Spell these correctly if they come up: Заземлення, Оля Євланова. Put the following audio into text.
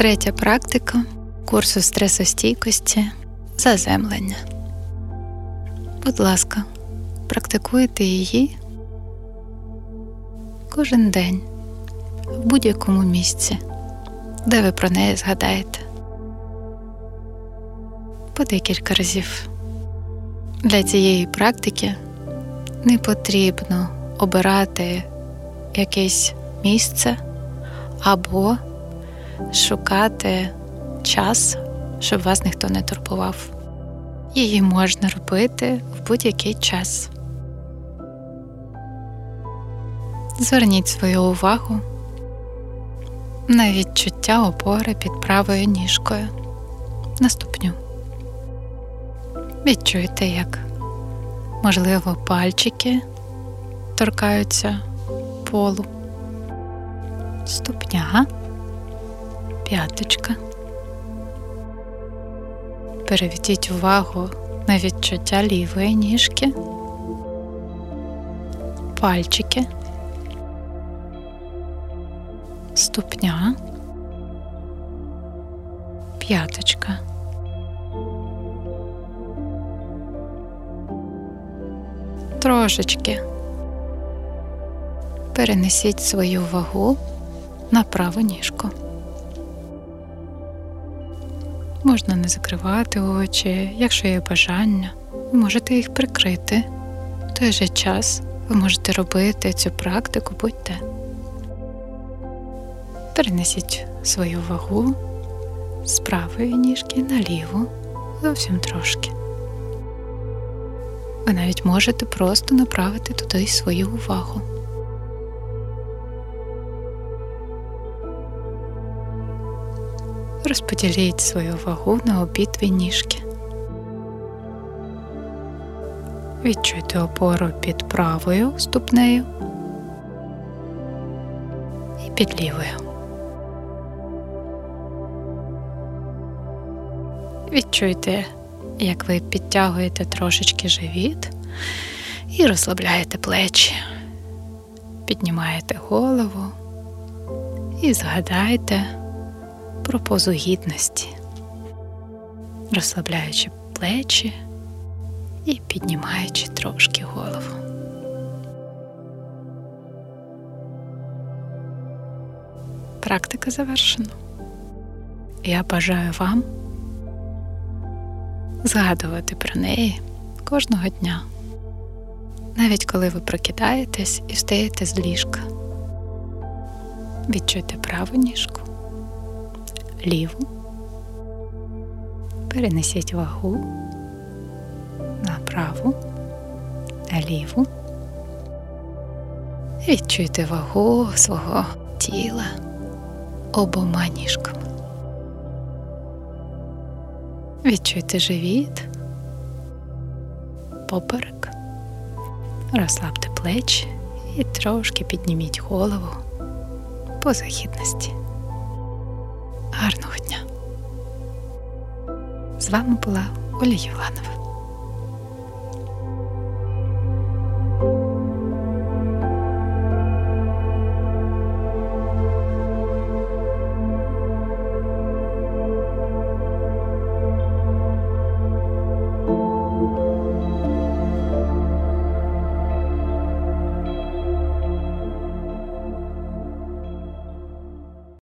Третя практика курсу стресостійкості – заземлення. Будь ласка, практикуйте її кожен день, в будь-якому місці, де ви про неї згадаєте. По декілька разів. Для цієї практики не потрібно обирати якесь місце або шукати час, щоб вас ніхто не турбував. Її можна робити в будь-який час. Зверніть свою увагу на відчуття опори під правою ніжкою на ступню. Відчуйте, як, можливо, пальчики торкаються полу, ступня, п'яточка. Переведіть увагу на відчуття лівої ніжки, пальчики, ступня, п'яточка. Трошечки перенесіть свою вагу на праву ніжку. Можна не закривати очі, якщо є бажання, ви можете їх прикрити. В той же час ви можете робити цю практику будь-де. Перенесіть свою вагу з правої ніжки на ліву, зовсім трошки. Ви навіть можете просто направити туди свою увагу. Розподіліть свою вагу на обидві ніжки. Відчуйте опору під правою ступнею і під лівою. Відчуйте, як ви підтягуєте трошечки живіт і розслабляєте плечі. Піднімаєте голову і згадайте про позу гідності, розслабляючи плечі і піднімаючи трошки голову. Практика завершена. Я бажаю вам згадувати про неї кожного дня, навіть коли ви прокидаєтесь і встаєте з ліжка. Відчуйте праву ніжку, ліву, перенесіть вагу на праву, на ліву, відчуйте вагу свого тіла обома ніжками. Відчуйте живіт, поперек, розслабте плечі і трошки підніміть голову по західності. Гарного дня! З вами була Оля Євланова.